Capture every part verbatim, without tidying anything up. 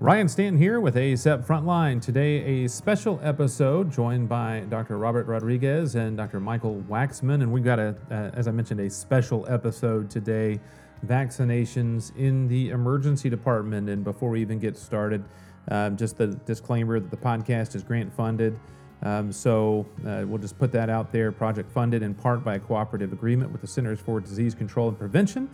Ryan Stanton here with A S E P Frontline. Today, a special episode joined by Doctor Robert Rodriguez and Doctor Michael Waxman. And we've got, a, uh, as I mentioned, a special episode today, vaccinations in the emergency department. And before we even get started, um, just the disclaimer that the podcast is grant funded. Um, so uh, we'll just put that out there. Project funded in part by a cooperative agreement with the Centers for Disease Control and Prevention.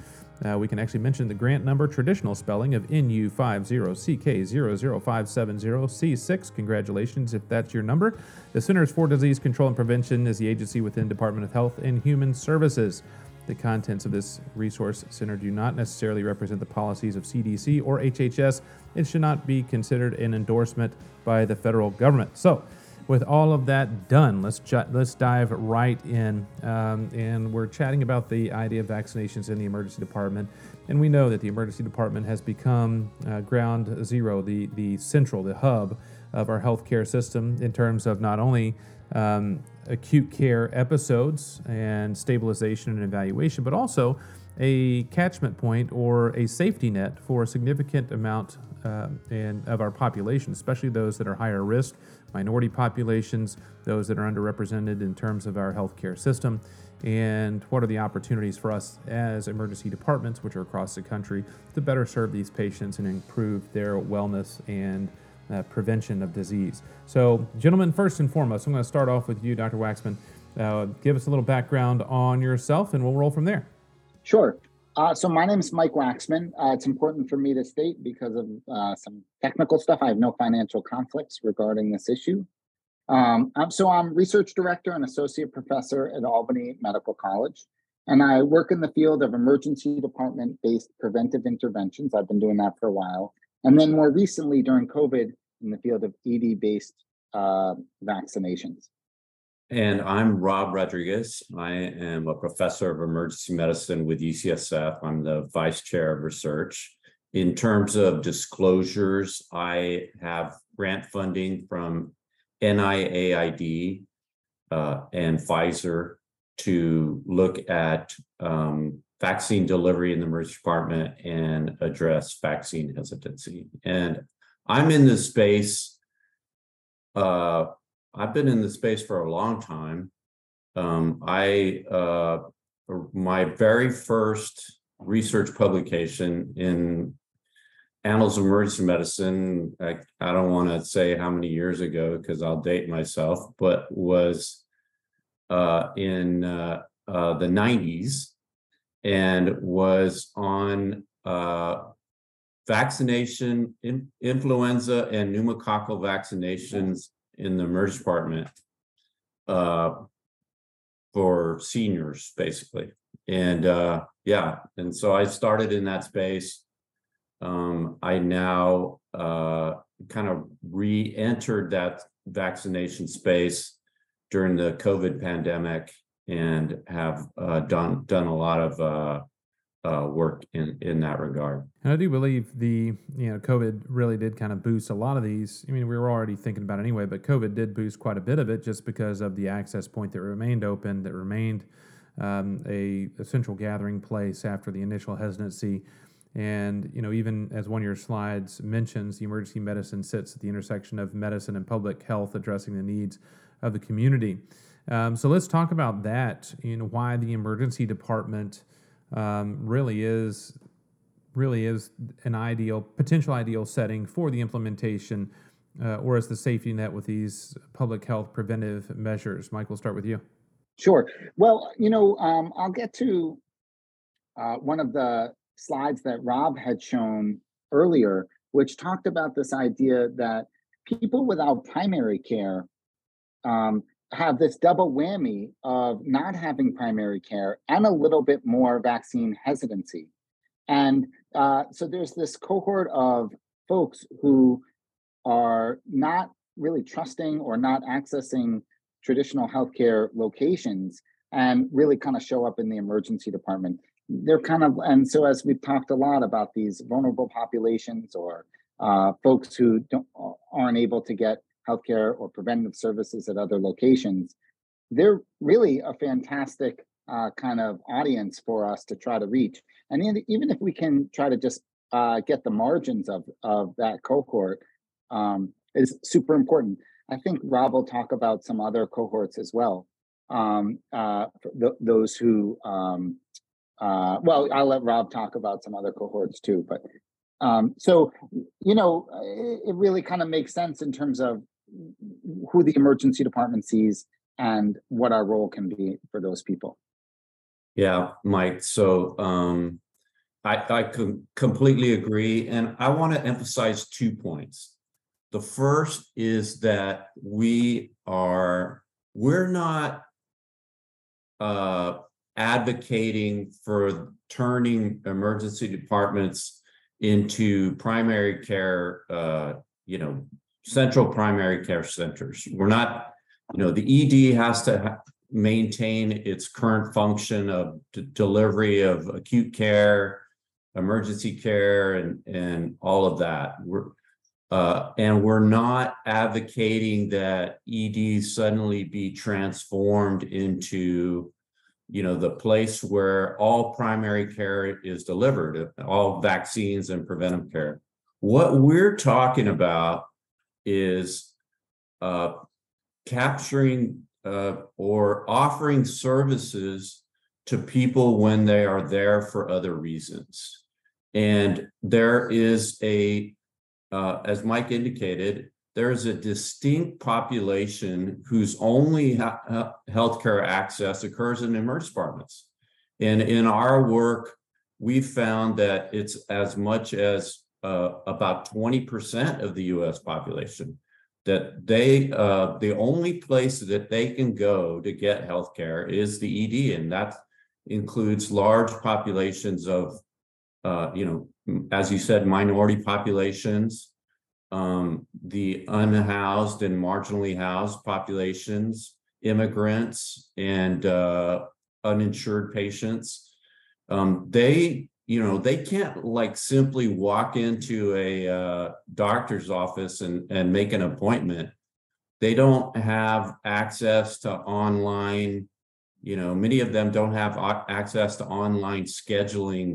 Uh, we can actually mention the grant number, traditional spelling of N U five zero C K zero zero five seven zero C six. Congratulations if that's your number. The Centers for Disease Control and Prevention is the agency within Department of Health and Human Services. The contents of this resource center do not necessarily represent the policies of C D C or H H S and should not be considered an endorsement by the federal government. So, with all of that done, let's ch- let's dive right in. Um, and we're chatting about the idea of vaccinations in the emergency department. And we know that the emergency department has become uh, ground zero, the, the central, the hub of our healthcare system in terms of not only um, acute care episodes and stabilization and evaluation, but also a catchment point or a safety net for a significant amount uh, and of our population, especially those that are higher risk, minority populations, those that are underrepresented in terms of our healthcare system, and what are the opportunities for us as emergency departments, which are across the country, to better serve these patients and improve their wellness and uh, prevention of disease. So, gentlemen, first and foremost, I'm going to start off with you, Doctor Waxman. Uh, give us a little background on yourself, and we'll roll from there. Sure. Uh, so my name is Mike Waxman. Uh, it's important for me to state because of uh, some technical stuff. I have no financial conflicts regarding this issue. Um, I'm, so I'm research director and associate professor at Albany Medical College, and I work in the field of emergency department-based preventive interventions. I've been doing that for a while. And then more recently during COVID in the field of E D-based uh, vaccinations. And I'm Rob Rodriguez. I am a professor of emergency medicine with U C S F. I'm the vice chair of research. In terms of disclosures, I have grant funding from N I A I D uh, and Pfizer to look at um, vaccine delivery in the emergency department and address vaccine hesitancy. And I'm in this space. Uh, I've been in the space for a long time. Um, I uh, my very first research publication in Annals of Emergency Medicine, I, I don't want to say how many years ago because I'll date myself, but was uh, in uh, uh, the nineties and was on uh, vaccination, in, influenza and pneumococcal vaccinations in the emergency department uh, for seniors, basically. And uh, yeah, and so I started in that space. Um, I now uh, kind of re-entered that vaccination space during the COVID pandemic and have uh, done done a lot of uh, Uh, work in, in that regard. And I do believe the, you know, COVID really did kind of boost a lot of these. I mean, we were already thinking about it anyway, but COVID did boost quite a bit of it just because of the access point that remained open, that remained um, a essential gathering place after the initial hesitancy. And, you know, even as one of your slides mentions, the emergency medicine sits at the intersection of medicine and public health, addressing the needs of the community. Um, so let's talk about that, you know, why the emergency department Um, really is really is an ideal, potential ideal setting for the implementation uh, or as the safety net with these public health preventive measures. Mike, we'll start with you. Sure. Well, you know, um, I'll get to uh, one of the slides that Rob had shown earlier, which talked about this idea that people without primary care um, have this double whammy of not having primary care and a little bit more vaccine hesitancy. And uh, so there's this cohort of folks who are not really trusting or not accessing traditional healthcare locations and really kind of show up in the emergency department. They're kind of, and so as we've talked a lot about these vulnerable populations or uh, folks who don't, aren't able to get healthcare or preventive services at other locations, they're really a fantastic uh, kind of audience for us to try to reach. And even if we can try to just uh, get the margins of, of that cohort um, is super important. I think Rob will talk about some other cohorts as well. Um, uh, th- those who, um, uh, well, I'll let Rob talk about some other cohorts too, but um, so, you know, it, it really kind of makes sense in terms of who the emergency department sees and what our role can be for those people. Yeah, Mike. So um, I, I com- completely agree. And I want to emphasize two points. The first is that we are, we're not uh, advocating for turning emergency departments into primary care, uh, you know, central primary care centers. We're not, you know, the E D has to ha- maintain its current function of d- delivery of acute care, emergency care, and, and all of that. We're, uh, and we're not advocating that E D suddenly be transformed into, you know, the place where all primary care is delivered, all vaccines and preventive care. What we're talking about is uh, capturing uh, or offering services to people when they are there for other reasons. And there is a, uh, as Mike indicated, there is a distinct population whose only ha- healthcare access occurs in emergency departments. And in our work, we found that it's as much as Uh, about twenty percent of the U S population, that they, uh, the only place that they can go to get healthcare is the E D, and that includes large populations of, uh, you know, as you said, minority populations, um, the unhoused and marginally housed populations, immigrants, and uh, uninsured patients. Um, they You know, they can't like simply walk into a uh, doctor's office and, and make an appointment. They don't have access to online, you know, many of them don't have o- access to online scheduling.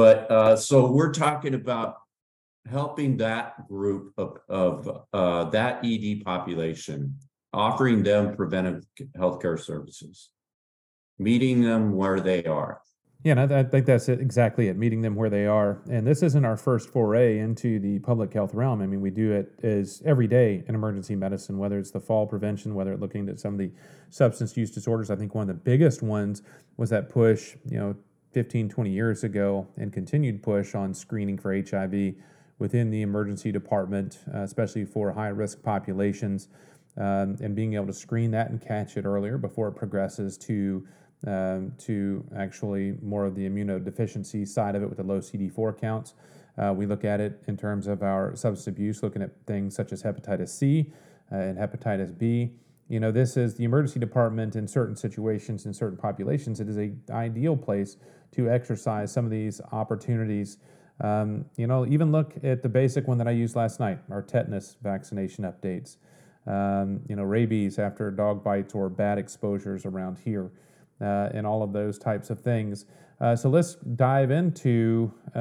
But uh, so we're talking about helping that group of, of uh, that E D population, offering them preventive healthcare services, meeting them where they are. Yeah, and I, I think that's it, exactly it, meeting them where they are. And this isn't our first foray into the public health realm. I mean, we do it is every day in emergency medicine, whether it's the fall prevention, whether it's looking at some of the substance use disorders. I think one of the biggest ones was that push, you know, fifteen, twenty years ago, and continued push on screening for H I V within the emergency department, uh, especially for high-risk populations, um, and being able to screen that and catch it earlier before it progresses to Um, to actually more of the immunodeficiency side of it with the low C D four counts. Uh, we look at it in terms of our substance abuse, looking at things such as hepatitis C uh, and hepatitis B. You know, this is the emergency department in certain situations, in certain populations. It is an ideal place to exercise some of these opportunities. Um, you know, even look at the basic one that I used last night, our tetanus vaccination updates. Um, you know, rabies after dog bites or bad exposures around here. Uh, and all of those types of things. Uh, so let's dive into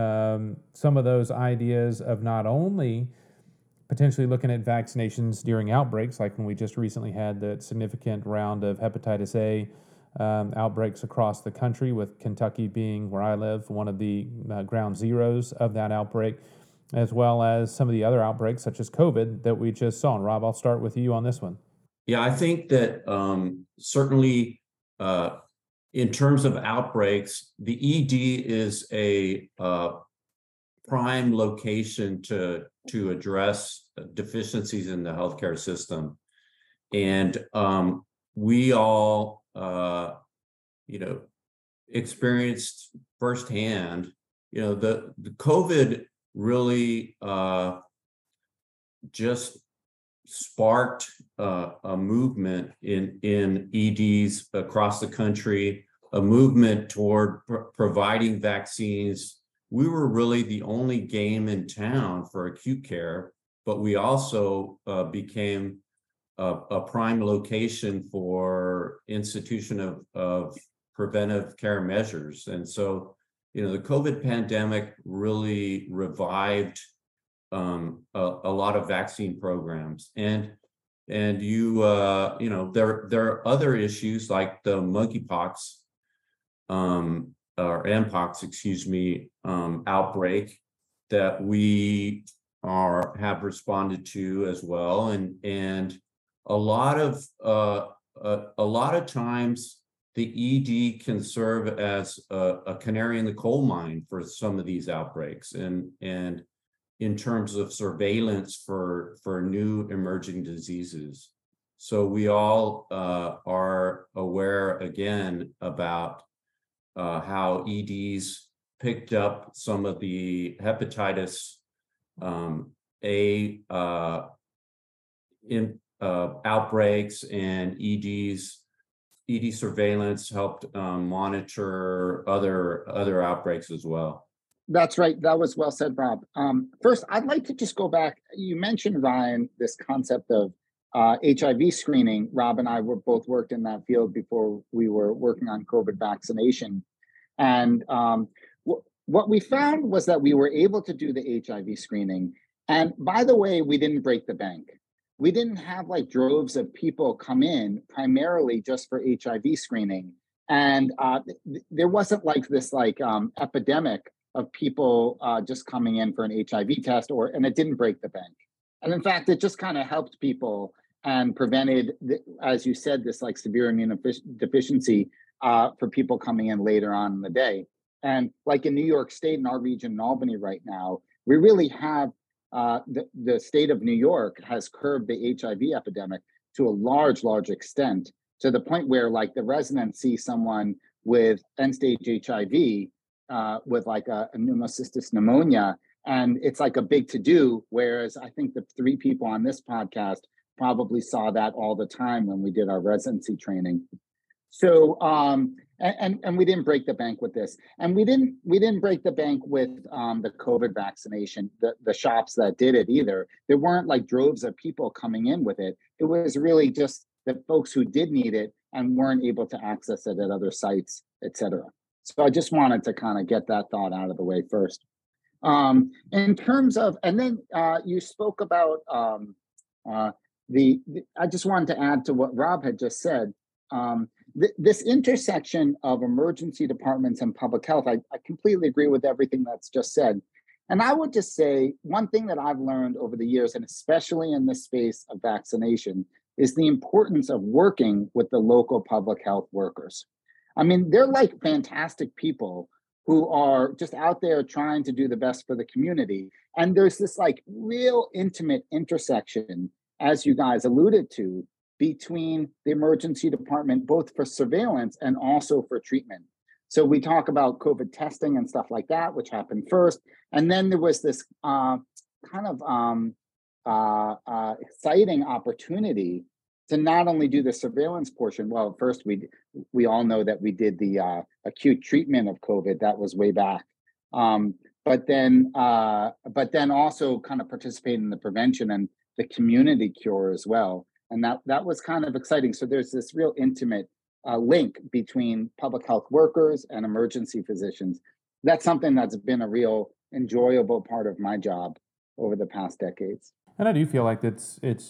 um, some of those ideas of not only potentially looking at vaccinations during outbreaks, like when we just recently had the significant round of hepatitis A um, outbreaks across the country, with Kentucky being where I live, one of the uh, ground zeros of that outbreak, as well as some of the other outbreaks such as COVID that we just saw. And Rob, I'll start with you on this one. Yeah, I think that um, certainly uh, in terms of outbreaks, the E D is a uh, prime location to to address deficiencies in the healthcare system, and um, we all, uh, you know, experienced firsthand. You know, the the COVID really uh, just sparked uh, a movement in in E Ds across the country, a movement toward pr- providing vaccines. We were really the only game in town for acute care, but we also uh, became a, a prime location for institution of, of preventive care measures. And so you know, the COVID pandemic really revived um, a, a lot of vaccine programs. And and you, uh, you know, there, there are other issues like the monkeypox um, or mpox, excuse me, um, outbreak that we are have responded to as well. And, and a lot of uh, a, a lot of times the E D can serve as a, a canary in the coal mine for some of these outbreaks, and and in terms of surveillance for for new emerging diseases. So we all uh, are aware again about uh, how E Ds picked up some of the hepatitis um, A uh, in, uh, outbreaks, and E Ds. E D surveillance helped um, monitor other other outbreaks as well. That's right. That was well said, Rob. Um, first, I'd like to just go back. You mentioned, Ryan, this concept of uh, H I V screening. Rob and I were both worked in that field before we were working on COVID vaccination. And um, w- what we found was that we were able to do the H I V screening. And by the way, we didn't break the bank. We didn't have like droves of people come in primarily just for H I V screening. And uh, th- there wasn't like this like um, epidemic of people uh, just coming in for an H I V test, or and it didn't break the bank. And in fact, it just kind of helped people and prevented, the, as you said, this like severe immunodeficiency uh, for people coming in later on in the day. And like in New York State, in our region in Albany right now, we really have Uh, the, the state of New York has curbed the H I V epidemic to a large, large extent, to the point where like the residents see someone with end-stage H I V uh, with like a, a pneumocystis pneumonia, and it's like a big to-do, whereas I think the three people on this podcast probably saw that all the time when we did our residency training. So, um, and, and, and we didn't break the bank with this. And we didn't we didn't break the bank with um, the COVID vaccination, the, the shops that did it either. There weren't like droves of people coming in with it. It was really just the folks who did need it and weren't able to access it at other sites, et cetera. So I just wanted to kind of get that thought out of the way first. Um, in terms of, and then uh, you spoke about, um, uh, the, the. I just wanted to add to what Rob had just said. Um, th- this intersection of emergency departments and public health, I, I completely agree with everything that's just said. And I would just say one thing that I've learned over the years, and especially in the space of vaccination, is the importance of working with the local public health workers. I mean, they're like fantastic people who are just out there trying to do the best for the community. And there's this like real intimate intersection, as you guys alluded to, between the emergency department, both for surveillance and also for treatment. So we talk about COVID testing and stuff like that, which happened first. And then there was this uh, kind of um, uh, uh, exciting opportunity to not only do the surveillance portion. Well, first, we we all know that we did the uh, acute treatment of COVID. That was way back. Um, but then uh, but then also kind of participate in the prevention and the community cure as well. And that, that was kind of exciting. So there's this real intimate uh, link between public health workers and emergency physicians. That's something that's been a real enjoyable part of my job over the past decades. And I do feel like that's it's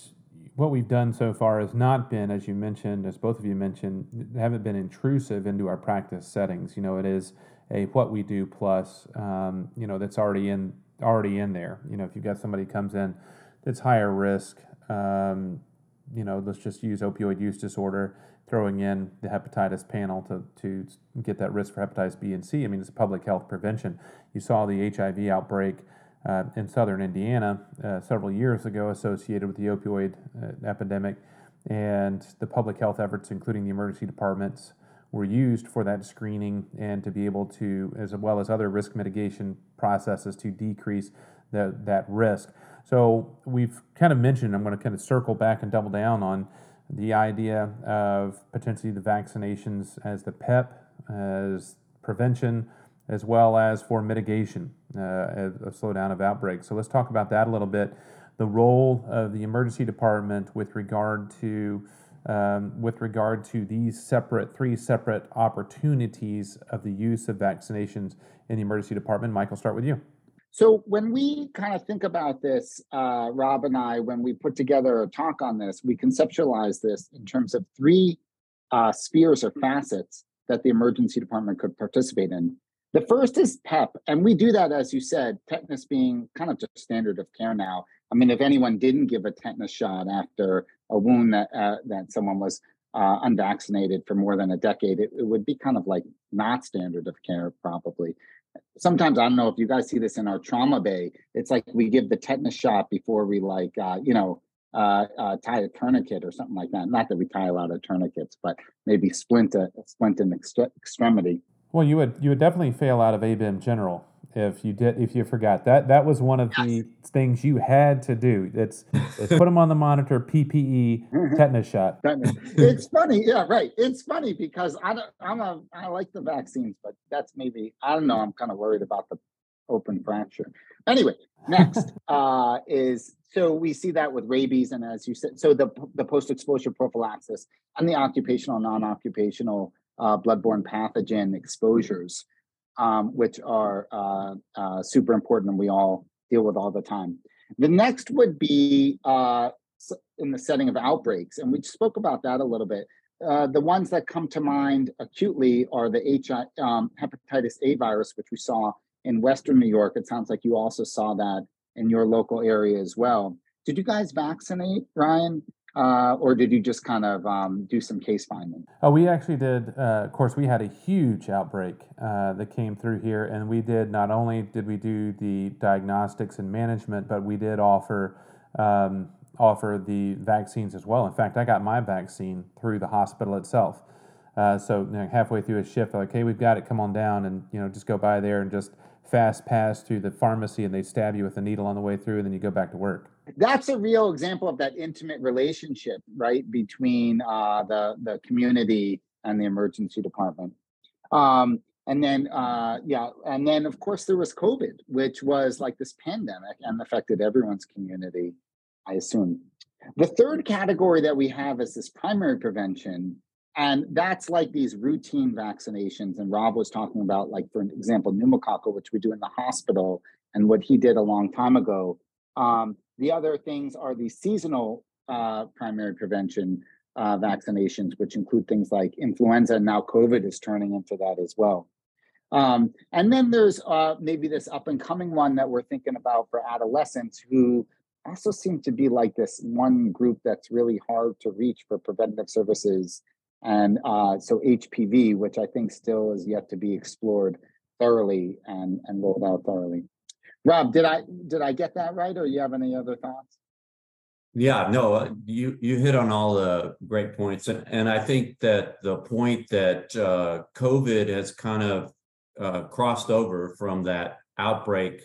what we've done so far has not been, as you mentioned, as both of you mentioned, haven't been intrusive into our practice settings. You know, it is a what we do plus, um, you know, that's already in already in there. You know, if you've got somebody who comes in that's higher risk, um, you know, let's just use opioid use disorder, throwing in the hepatitis panel to, to get that risk for hepatitis B and C. I mean, it's public health prevention. You saw the H I V outbreak uh, in southern Indiana uh, several years ago associated with the opioid uh, epidemic, and the public health efforts, including the emergency departments, were used for that screening and to be able to, as well as other risk mitigation processes, to decrease the, that risk. So we've kind of mentioned, I'm going to kind of circle back and double down on the idea of potentially the vaccinations as the PEP, as prevention, as well as for mitigation uh, of slowdown of outbreaks. So let's talk about that a little bit, the role of the emergency department with regard to um, with regard to these separate, three separate opportunities of the use of vaccinations in the emergency department. Mike, I'll start with you. So when we kind of think about this, uh, Rob and I, when we put together a talk on this, we conceptualize this in terms of three uh, spheres or facets that the emergency department could participate in. The first is P E P, and we do that, as you said, tetanus being kind of just standard of care now. I mean, if anyone didn't give a tetanus shot after a wound that uh, that someone was uh, unvaccinated for more than a decade, it, it would be kind of like not standard of care, probably. Sometimes, I don't know if you guys see this in our trauma bay, it's like we give the tetanus shot before we like, uh, you know, uh, uh, tie a tourniquet or something like that. Not that we tie a lot of tourniquets, but maybe splint a splint an extre- extremity. Well, you would you would definitely fail out of A B I M General if you did if you forgot that. That was one of yes. the things you had to do. It's, it's put them on the monitor, P P E, tetanus shot. It's funny, yeah, right. It's funny because I don't, I'm a I like the vaccines, but that's maybe I don't know. I'm kind of worried about the open fracture. Anyway, next uh, is so we see that with rabies, and as you said, so the the post-exposure prophylaxis and the occupational, non-occupational. Uh, bloodborne pathogen exposures, um, which are uh, uh, super important and we all deal with all the time. The next would be uh, in the setting of outbreaks, and we spoke about that a little bit. Uh, the ones that come to mind acutely are the H I, um, hepatitis A virus, which we saw in Western New York. It sounds like you also saw that in your local area as well. Did you guys vaccinate, Ryan? Uh, or did you just kind of um, do some case finding? Oh, we actually did. Uh, of course, we had a huge outbreak uh, that came through here, and we did not only did we do the diagnostics and management, but we did offer um, offer the vaccines as well. In fact, I got my vaccine through the hospital itself. Uh, so you know, halfway through a shift, like, hey, we've got it. Come on down, and you know, just go by there and just fast pass through the pharmacy, and they stab you with a needle on the way through, and then you go back to work. That's a real example of that intimate relationship, right, between uh, the, the community and the emergency department. Um, and then, uh, yeah, and then, of course, there was COVID, which was like this pandemic and affected everyone's community, I assume. The third category that we have is this primary prevention, and that's like these routine vaccinations. And Rob was talking about, like, for example, pneumococcal, which we do in the hospital, and what he did a long time ago. Um, The other things are the seasonal uh, primary prevention uh, vaccinations, which include things like influenza. Now COVID is turning into that as well. Um, and then there's uh, maybe this up and coming one that we're thinking about for adolescents, who also seem to be like this one group that's really hard to reach for preventative services. And uh, so H P V, which I think still is yet to be explored thoroughly and, and rolled out thoroughly. Rob, did I did I get that right, or you have any other thoughts? Yeah, no, you you hit on all the great points, and, and I think that the point that uh, COVID has kind of uh, crossed over from that outbreak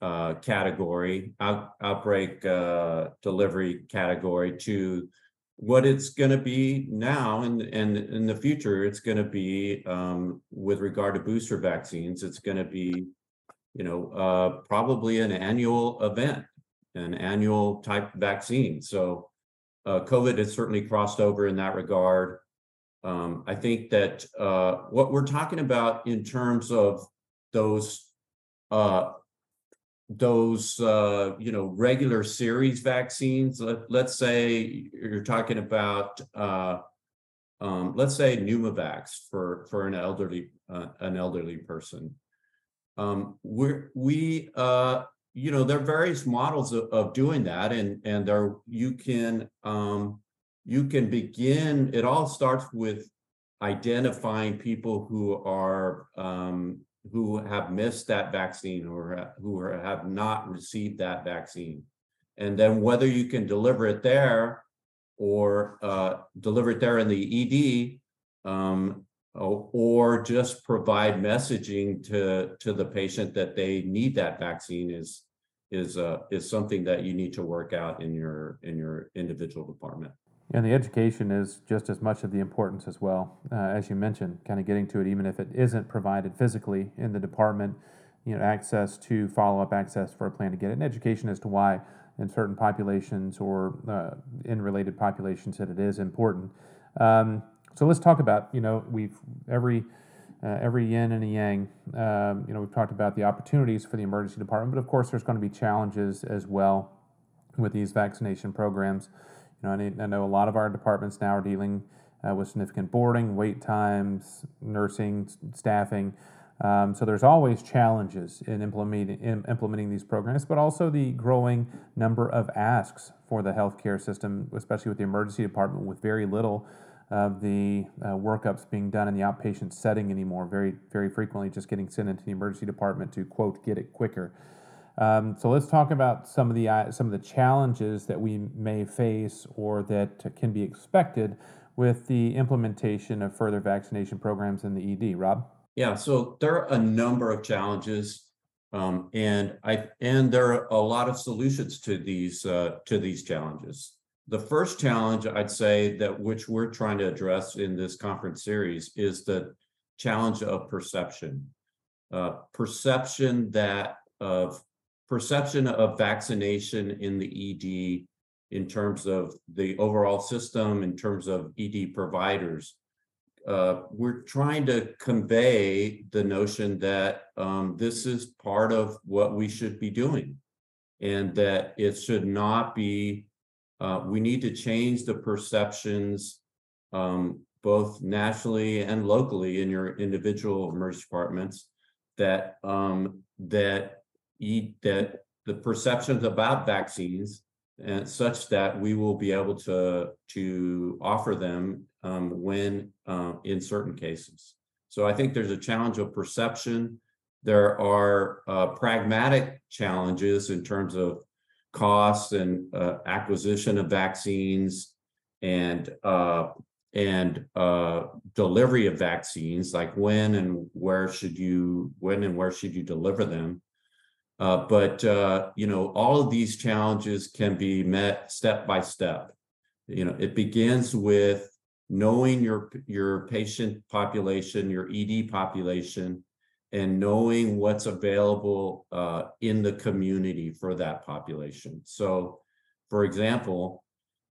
uh, category, out, outbreak uh, delivery category, to what it's going to be now, and and in the future, it's going to be um, with regard to booster vaccines, it's going to be. You know, uh, probably an annual event, an annual type vaccine. So uh, COVID has certainly crossed over in that regard. Um, I think that uh, what we're talking about in terms of those, uh, those uh, you know, regular series vaccines, let, let's say you're talking about, uh, um, let's say Pneumovax for, for an elderly uh, an elderly person. Um, we're, we, uh, you know, there are various models of, of doing that, and and there you can um, you can begin. It all starts with identifying people who are um, who have missed that vaccine or who are, have not received that vaccine, and then whether you can deliver it there or uh, deliver it there in the E D. Um, or just provide messaging to, to the patient that they need that vaccine is is uh, is something that you need to work out in your in your individual department. And the education is just as much of the importance as well, uh, as you mentioned, kind of getting to it, even if it isn't provided physically in the department, you know, access to follow-up, access for a plan to get it, and education as to why in certain populations or uh, in related populations that it is important. Um, so let's talk about, you know, we've every uh, every yin and a yang, um, you know, we've talked about the opportunities for the emergency department, but of course there's going to be challenges as well with these vaccination programs. You know, I, need, I know a lot of our departments now are dealing uh, with significant boarding, wait times, nursing, staffing. Um, so there's always challenges in implementing in implementing these programs, but also the growing number of asks for the healthcare system, especially with the emergency department, with very little of the uh, workups being done in the outpatient setting anymore. Very, very frequently just getting sent into the emergency department to, quote, get it quicker. Um, so let's talk about some of the uh, some of the challenges that we may face or that can be expected with the implementation of further vaccination programs in the E D. Rob? Yeah, so there are a number of challenges, um, and I and there are a lot of solutions to these uh, to these challenges. The first challenge I'd say that which we're trying to address in this conference series is the challenge of perception, uh, perception that of perception of vaccination in the E D in terms of the overall system, in terms of E D providers. Uh, we're trying to convey the notion that um, this is part of what we should be doing and that it should not be, uh, we need to change the perceptions um, both nationally and locally in your individual emergency departments that, um, that, e- that the perceptions about vaccines and such that we will be able to, to offer them um, when uh, in certain cases. So I think there's a challenge of perception. There are uh, pragmatic challenges in terms of costs and uh, acquisition of vaccines and uh, and uh, delivery of vaccines, like when and where should you when and where should you deliver them. Uh, but, uh, you know, all of these challenges can be met step by step. You know, it begins with knowing your your patient population, your E D population, and knowing what's available uh, in the community for that population. So, for example,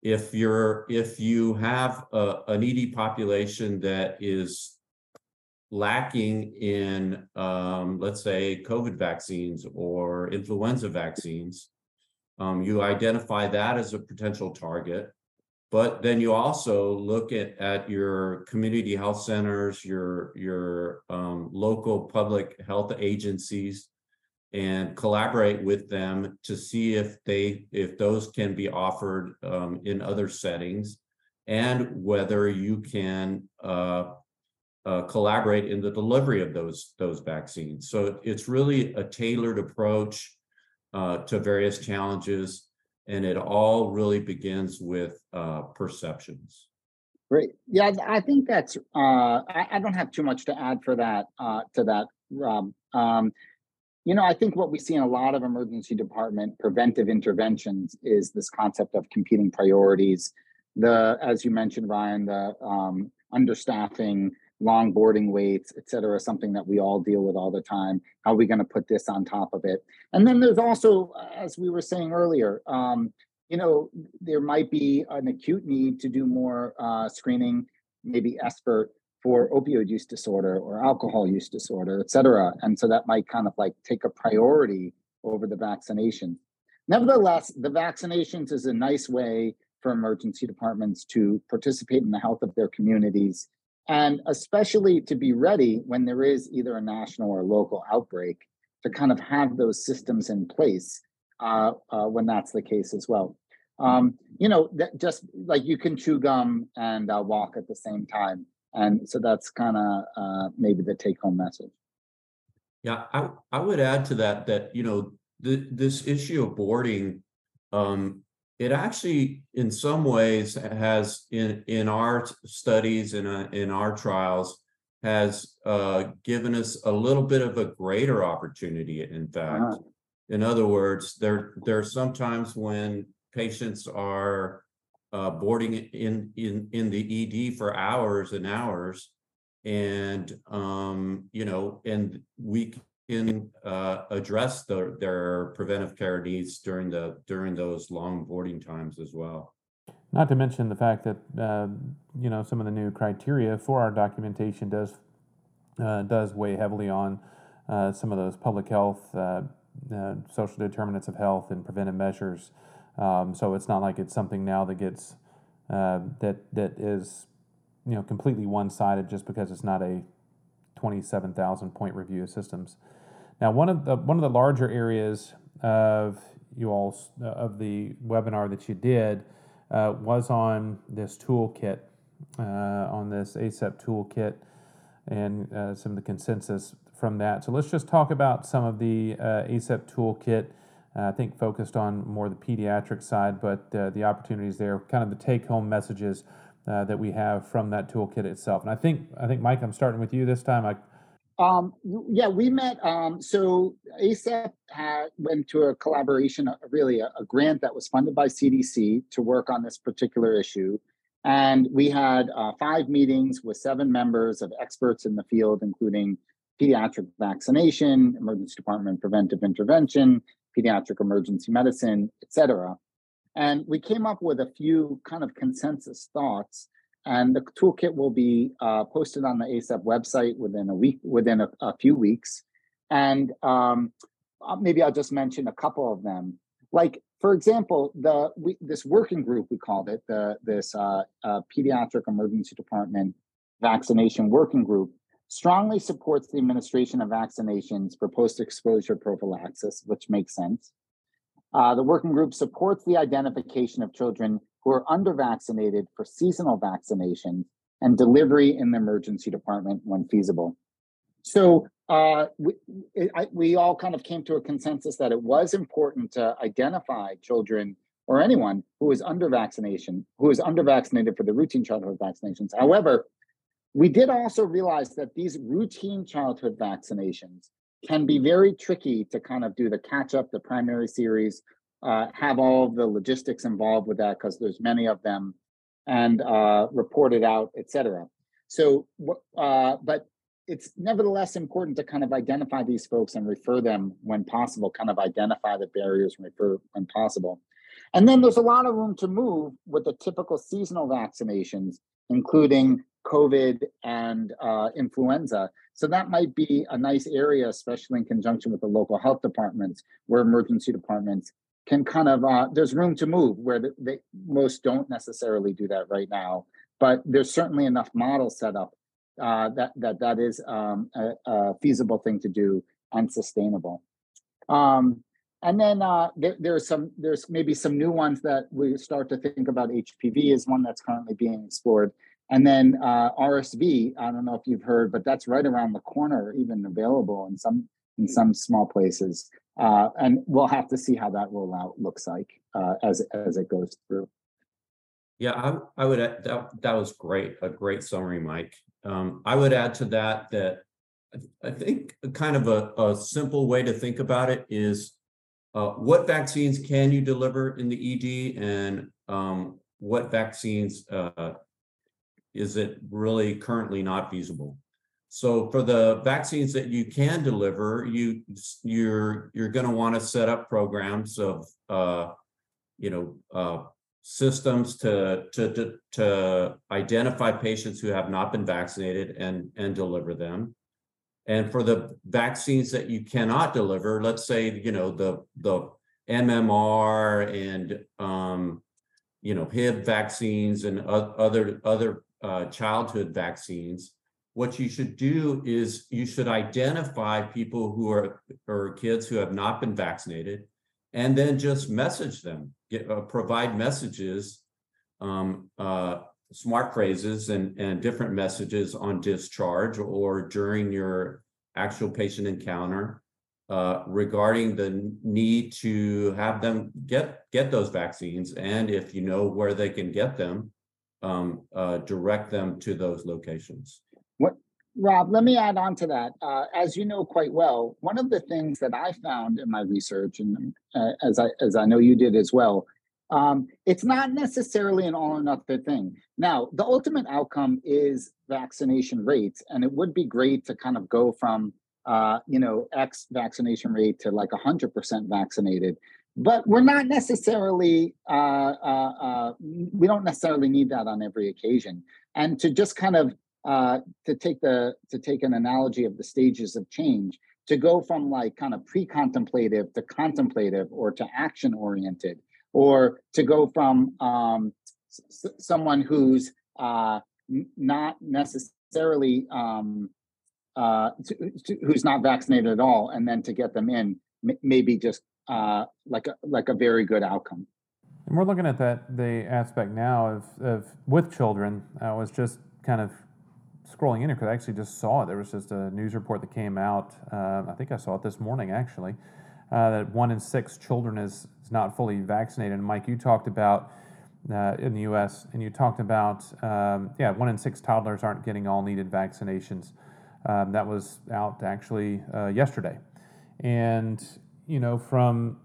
if you're if you have a, an E D population that is lacking in, um, let's say, COVID vaccines or influenza vaccines, um, you identify that as a potential target, but then you also look at, at your community health centers, your, your um, local public health agencies, and collaborate with them to see if they if those can be offered um, in other settings, and whether you can uh, Uh, collaborate in the delivery of those those vaccines. So it's really a tailored approach uh, to various challenges, and it all really begins with uh, perceptions. Great. Yeah, I think that's. Uh, I, I don't have too much to add for that. Uh, to that, Rob. Um, you know, I think what we see in a lot of emergency department preventive interventions is this concept of competing priorities. The, as you mentioned, Ryan, the um, understaffing, long boarding waits, et cetera, something that we all deal with all the time. How are we going to put this on top of it? And then there's also, as we were saying earlier, um, you know, there might be an acute need to do more uh, screening, maybe S B I R T for opioid use disorder or alcohol use disorder, et cetera. And so that might kind of like take a priority over the vaccination. Nevertheless, the vaccinations is a nice way for emergency departments to participate in the health of their communities, and especially to be ready when there is either a national or local outbreak to kind of have those systems in place uh, uh, when that's the case as well. Um, you know, that just like you can chew gum and uh, walk at the same time. And so that's kind of uh, maybe the take-home message. Yeah, I, I would add to that, that, you know, th- this issue of boarding, um, it actually, in some ways, has in in our studies and in, in our trials, has uh, given us a little bit of a greater opportunity. In fact, wow. In other words, there there are sometimes when patients are uh, boarding in in in the E D for hours and hours, and um, you know, and we can uh, address the, their preventive care needs during the during those long boarding times as well. Not to mention the fact that uh, you know some of the new criteria for our documentation does uh, does weigh heavily on uh, some of those public health, uh, uh, social determinants of health, and preventive measures. Um, so it's not like it's something now that gets uh, that that is you know completely one-sided just because it's not a twenty-seven thousand point review of systems. Now, one of the one of the larger areas of you all uh, of the webinar that you did uh, was on this toolkit, uh, on this ACEP toolkit, and uh, some of the consensus from that. So let's just talk about some of the uh, ACEP toolkit. Uh, I think focused on more the pediatric side, but uh, the opportunities there, kind of the take-home messages Uh, that we have from that toolkit itself. And I think, I think, Mike, I'm starting with you this time. I... Um, yeah, we met. Um, so ASEP had, went to a collaboration, uh, really a, a grant that was funded by C D C to work on this particular issue. And we had uh, five meetings with seven members of experts in the field, including pediatric vaccination, emergency department preventive intervention, pediatric emergency medicine, et cetera. And we came up with a few kind of consensus thoughts, and the toolkit will be uh, posted on the ASEP website within a week, within a, a few weeks. And um, maybe I'll just mention a couple of them. Like, for example, the we, this working group, we called it, the this uh, uh, Pediatric Emergency Department Vaccination Working Group, strongly supports the administration of vaccinations for post-exposure prophylaxis, which makes sense. Uh, the working group supports the identification of children who are under-vaccinated for seasonal vaccination and delivery in the emergency department when feasible. So uh, we, it, I, we all kind of came to a consensus that it was important to identify children or anyone who is under-vaccination, who is under-vaccinated for the routine childhood vaccinations. However, we did also realize that these routine childhood vaccinations can be very tricky to kind of do the catch-up, the primary series, uh, have all the logistics involved with that because there's many of them, and uh, report it out, et cetera. So, uh, but it's nevertheless important to kind of identify these folks and refer them when possible, kind of identify the barriers and refer when possible. And then there's a lot of room to move with the typical seasonal vaccinations, including COVID and uh, influenza. So that might be a nice area, especially in conjunction with the local health departments, where emergency departments can kind of, uh, there's room to move where the, they most don't necessarily do that right now, but there's certainly enough models set up uh, that, that that is um, a, a feasible thing to do and sustainable. Um, And then uh, there, there's some, there's maybe some new ones that we start to think about. H P V is one that's currently being explored. And then uh, R S V, I don't know if you've heard, but that's right around the corner, even available in some in some small places. Uh, and we'll have to see how that rollout looks like uh, as as it goes through. Yeah, I, I would add, that that was great, a great summary, Mike. Um, I would add to that that I think kind of a, a simple way to think about it is, Uh, what vaccines can you deliver in the E D, and um, what vaccines uh, is it really currently not feasible? So for the vaccines that you can deliver, you you're you're going to want to set up programs of uh, you know uh, systems to, to to to identify patients who have not been vaccinated and and deliver them. And for the vaccines that you cannot deliver, let's say, you know, the the M M R and, um, you know, Hib vaccines and other other uh, childhood vaccines, what you should do is you should identify people who are, or kids who have not been vaccinated, and then just message them, get, uh, provide messages, um, uh, smart phrases and, and different messages on discharge or during your actual patient encounter uh, regarding the need to have them get get those vaccines. And if you know where they can get them, um, uh, direct them to those locations. What, Rob, let me add on to that. Uh, as you know quite well, one of the things that I found in my research, and uh, as I as I know you did as well, Um, it's not necessarily an all or nothing thing. Now, the ultimate outcome is vaccination rates, and it would be great to kind of go from uh, you know, X vaccination rate to like one hundred percent vaccinated. But we're not necessarily, uh, uh, uh, we don't necessarily need that on every occasion. And to just kind of, uh, to take the, to take an analogy of the stages of change, to go from like kind of pre-contemplative to contemplative or to action-oriented, or to go from um, s- someone who's uh, not necessarily, um, uh, to, to, who's not vaccinated at all, and then to get them in, m- maybe just Uh, like a like a very good outcome. And we're looking at that the aspect now of, of with children. I was just kind of scrolling in here because I actually just saw it. There was just a news report that came out. Uh, I think I saw it this morning actually. Uh, that one in six children is, is not fully vaccinated. And Mike, you talked about uh, in the U S and you talked about um, yeah, one in six toddlers aren't getting all needed vaccinations. Um, that was out actually uh, yesterday, and. You know, from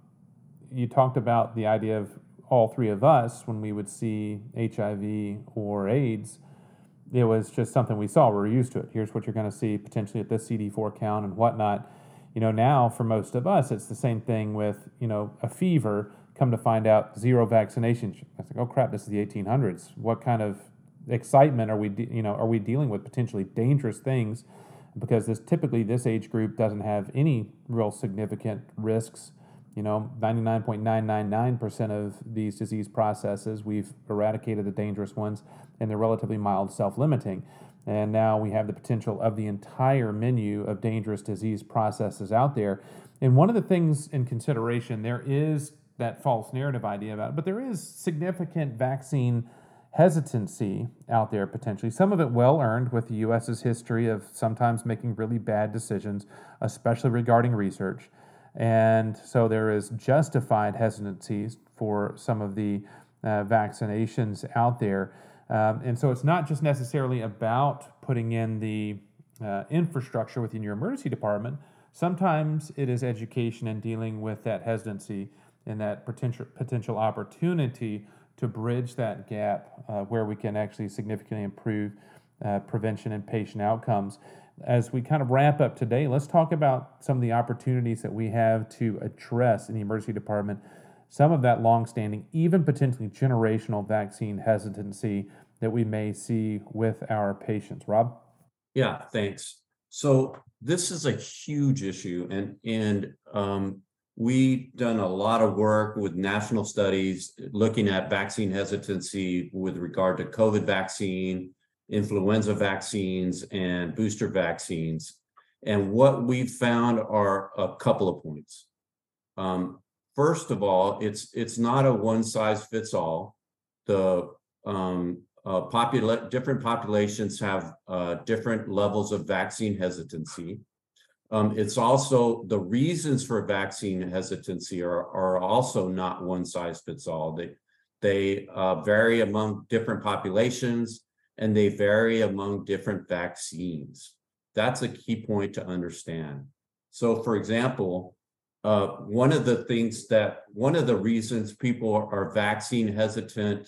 you talked about the idea of all three of us when we would see H I V or AIDS, it was just something we saw. We were used to it. Here's what you're going to see potentially at this C D four count and whatnot. You know, now for most of us, it's the same thing with, you know, a fever. Come to find out, zero vaccinations. I was like, oh crap, this is the eighteen hundreds. What kind of excitement are we, de- you know, are we dealing with potentially dangerous things? Because this typically this age group doesn't have any real significant risks. You know, ninety-nine point nine nine nine percent of these disease processes, we've eradicated the dangerous ones, and they're relatively mild, self-limiting. And now we have the potential of the entire menu of dangerous disease processes out there. And one of the things in consideration, there is that false narrative idea about it, but there is significant vaccine hesitancy out there potentially, some of it well-earned with the U S's history of sometimes making really bad decisions, especially regarding research. And so there is justified hesitancies for some of the uh, vaccinations out there. Um, and so it's not just necessarily about putting in the uh, infrastructure within your emergency department. Sometimes it is education and dealing with that hesitancy and that potential potential opportunity to bridge that gap uh, where we can actually significantly improve uh, prevention and patient outcomes. As we kind of wrap up today, let's talk about some of the opportunities that we have to address in the emergency department, some of that longstanding, even potentially generational vaccine hesitancy that we may see with our patients. Rob? Yeah, thanks. So this is a huge issue, and, and um, we've done a lot of work with national studies looking at vaccine hesitancy with regard to COVID vaccine, influenza vaccines, and booster vaccines. And what we've found are a couple of points. Um, first of all, it's it's not a one size fits all. The um, uh, popula- different populations have uh, different levels of vaccine hesitancy. Um, it's also the reasons for vaccine hesitancy are, are also not one size fits all. They, they uh, vary among different populations, and they vary among different vaccines. That's a key point to understand. So, for example, uh, one of the things that one of the reasons people are vaccine hesitant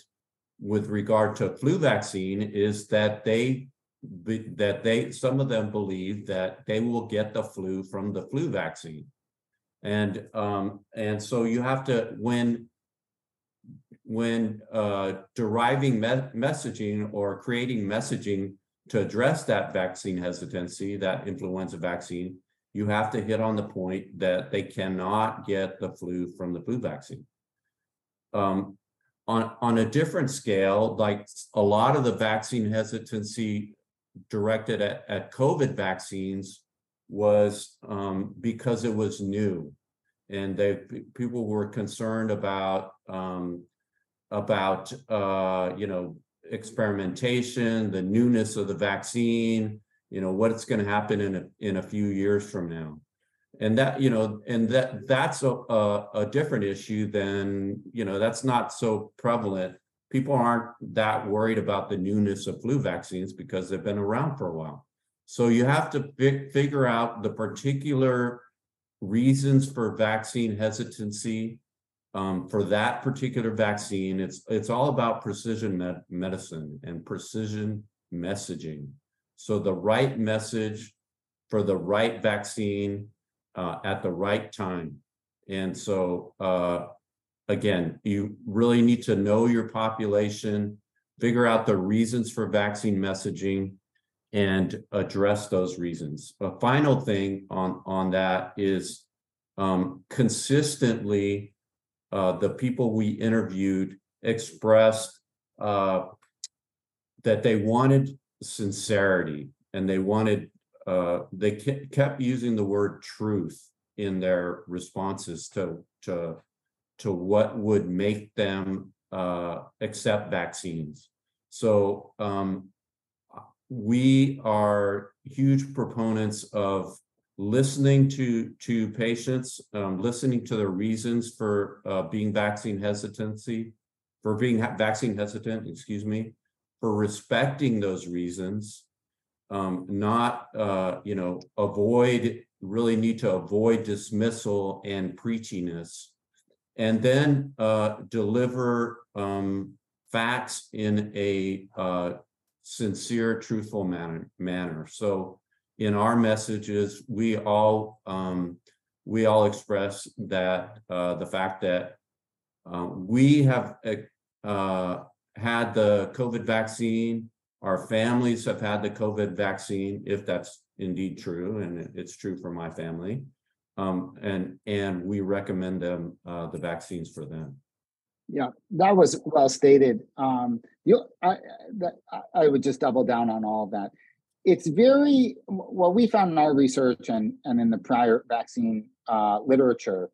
with regard to flu vaccine is that they that they, some of them believe that they will get the flu from the flu vaccine. And um, and so you have to, when, when uh, deriving me- messaging or creating messaging to address that vaccine hesitancy, that influenza vaccine, you have to hit on the point that they cannot get the flu from the flu vaccine. Um, on, on a different scale, like a lot of the vaccine hesitancy directed at, at COVID vaccines was um, because it was new, and they people were concerned about um, about uh, you know experimentation, the newness of the vaccine, you know what's going to happen in a in a few years from now, and that you know and that that's a a, a different issue than you know that's not so prevalent. People aren't that worried about the newness of flu vaccines because they've been around for a while. So you have to f- figure out the particular reasons for vaccine hesitancy um, for that particular vaccine. It's it's all about precision med- medicine and precision messaging. So the right message for the right vaccine uh, at the right time. And so, uh, again, you really need to know your population, figure out the reasons for vaccine messaging, and address those reasons. A final thing on, on that is um, consistently uh, the people we interviewed expressed uh, that they wanted sincerity, and they wanted, uh, they kept using the word truth in their responses to, to, to what would make them uh, accept vaccines. So um, we are huge proponents of listening to, to patients, um, listening to the reasons for uh, being vaccine hesitancy, for being vaccine hesitant, excuse me, for respecting those reasons, um, not, uh, you know, avoid, really need to avoid dismissal and preachiness, and then uh, deliver um, facts in a uh, sincere, truthful manner, manner. So in our messages, we all, um, we all express that uh, the fact that uh, we have uh, had the COVID vaccine, our families have had the COVID vaccine, if that's indeed true, and it's true for my family, um, and and we recommend them uh, the vaccines for them. Yeah, that was well stated. Um, you, I, I would just double down on all of that. It's very what we found in our research and and in the prior vaccine uh, literature.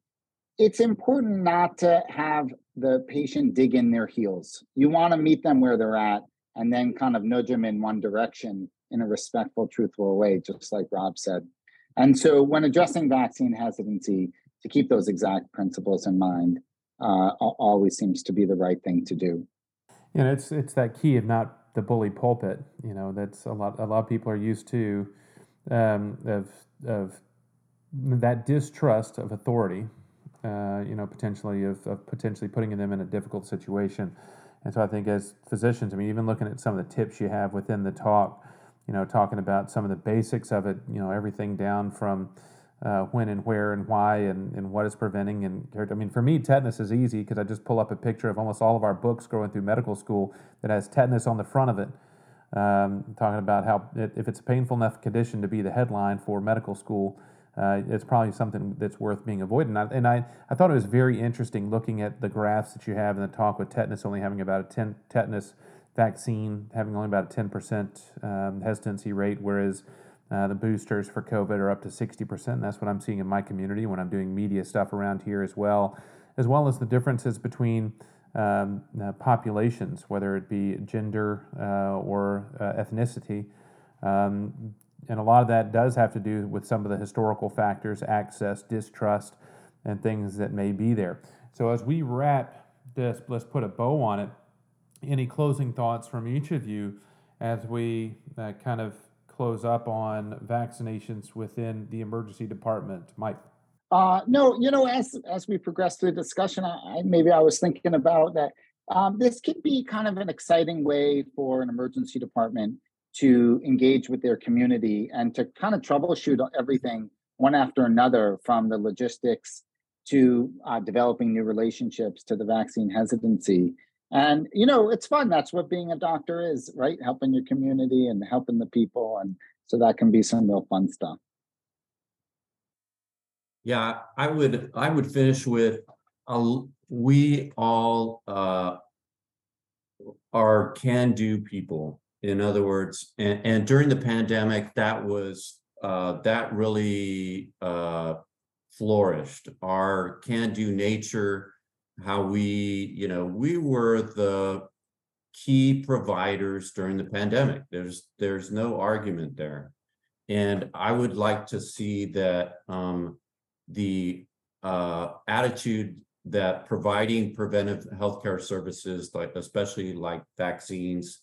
It's important not to have the patient dig in their heels. You want to meet them where they're at, and then kind of nudge them in one direction in a respectful, truthful way, just like Rob said. And so when addressing vaccine hesitancy, to keep those exact principles in mind uh, always seems to be the right thing to do. And it's it's that key of not the bully pulpit, you know, that's a lot, a lot of people are used to, um, of, of that distrust of authority, uh, you know, potentially of, of potentially putting them in a difficult situation. And so I think as physicians, I mean, even looking at some of the tips you have within the talk, you know, talking about some of the basics of it, you know, everything down from uh, when and where and why and, and what is preventing. And I mean, for me, tetanus is easy because I just pull up a picture of almost all of our books growing through medical school that has tetanus on the front of it, um, talking about how it, if it's a painful enough condition to be the headline for medical school, uh, it's probably something that's worth being avoided. And, I, and I, I thought it was very interesting looking at the graphs that you have in the talk with tetanus only having about a ten tetanus vaccine having only about a ten percent um, hesitancy rate, whereas uh, the boosters for COVID are up to sixty percent. And that's what I'm seeing in my community when I'm doing media stuff around here as well, as well as the differences between um, uh, populations, whether it be gender uh, or uh, ethnicity. Um, and a lot of that does have to do with some of the historical factors, access, distrust, and things that may be there. So as we wrap this, let's put a bow on it. Any closing thoughts from each of you as we uh, kind of close up on vaccinations within the emergency department? Mike? Uh, no, you know, as as we progress through the discussion, I, maybe I was thinking about that. Um, this could be kind of an exciting way for an emergency department to engage with their community and to kind of troubleshoot everything one after another, from the logistics to uh, developing new relationships to the vaccine hesitancy. And, you know, it's fun. That's what being a doctor is, right? Helping your community and helping the people. And so that can be some real fun stuff. Yeah, I would I would finish with, uh, we all uh, are can-do people. In other words, and, and during the pandemic, that was, uh, that really uh, flourished. Our can-do nature, how we, you know, we were the key providers during the pandemic. There's there's no argument there. And I would like to see that um, the uh, attitude that providing preventive healthcare services, like especially like vaccines,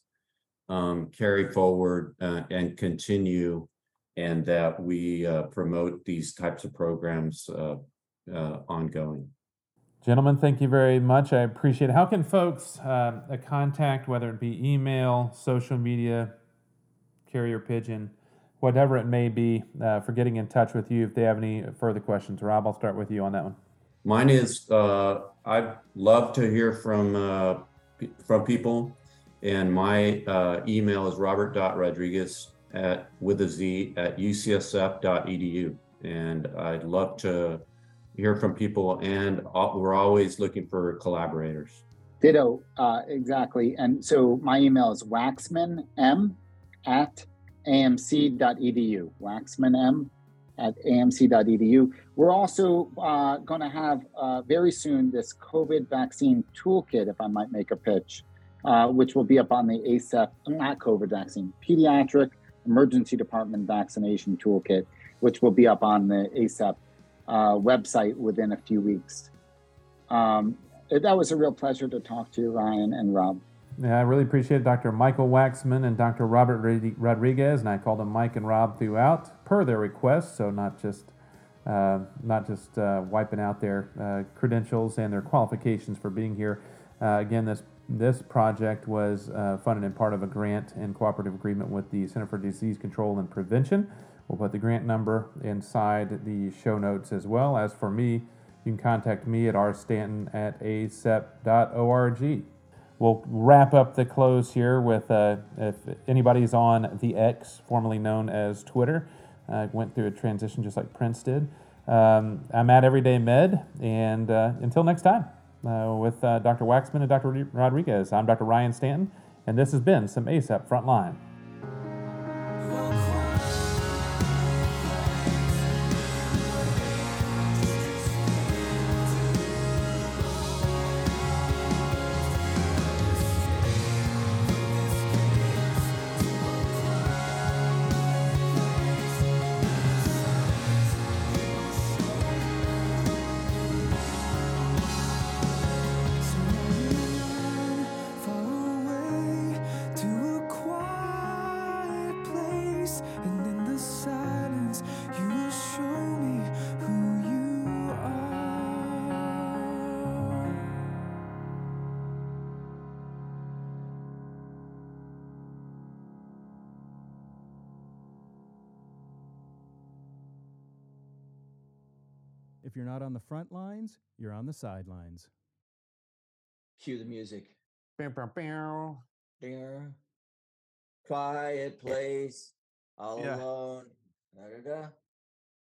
um, carry forward uh, and continue, and that we uh, promote these types of programs uh, uh, ongoing. Gentlemen, thank you very much. I appreciate it. How can folks uh, contact, whether it be email, social media, carrier pigeon, whatever it may be, uh, for getting in touch with you if they have any further questions. Rob, I'll start with you on that one. Mine is, uh, I'd love to hear from uh, p- from people, and my uh, email is robert.rodriguez at, with a Z, at U C S F dot E D U. And I'd love to hear from people, and all, we're always looking for collaborators. Ditto, uh, exactly. And so my email is waxman, M, at A M C dot E D U, waxmanm at A M C dot E D U. We're also uh, going to have uh, very soon this COVID vaccine toolkit, if I might make a pitch, uh, which will be up on the A C E P, not COVID vaccine, Pediatric Emergency Department Vaccination Toolkit, which will be up on the A C E P uh, website within a few weeks. Um, that was a real pleasure to talk to you, Ryan and Rob. Yeah, I really appreciate Doctor Michael Waxman and Doctor Robert Rodriguez, and I called them Mike and Rob throughout, per their request, so not just uh, not just uh, wiping out their uh, credentials and their qualifications for being here. Uh, again, this this project was uh, funded in part of a grant and cooperative agreement with the Center for Disease Control and Prevention. We'll put the grant number inside the show notes as well. As for me, you can contact me at r stanton at a c e p dot org. We'll wrap up the close here with, uh, if anybody's on the X, formerly known as Twitter, uh, went through a transition just like Prince did. Um, I'm at Everyday Med, and uh, until next time, uh, with uh, Doctor Waxman and Doctor Rodriguez, I'm Doctor Ryan Stanton, and this has been some A C E P Frontline. If you're not on the front lines, you're on the sidelines. Cue the music. Bow, bow, bow. Dear. Quiet place, all yeah. alone. Da, da, da.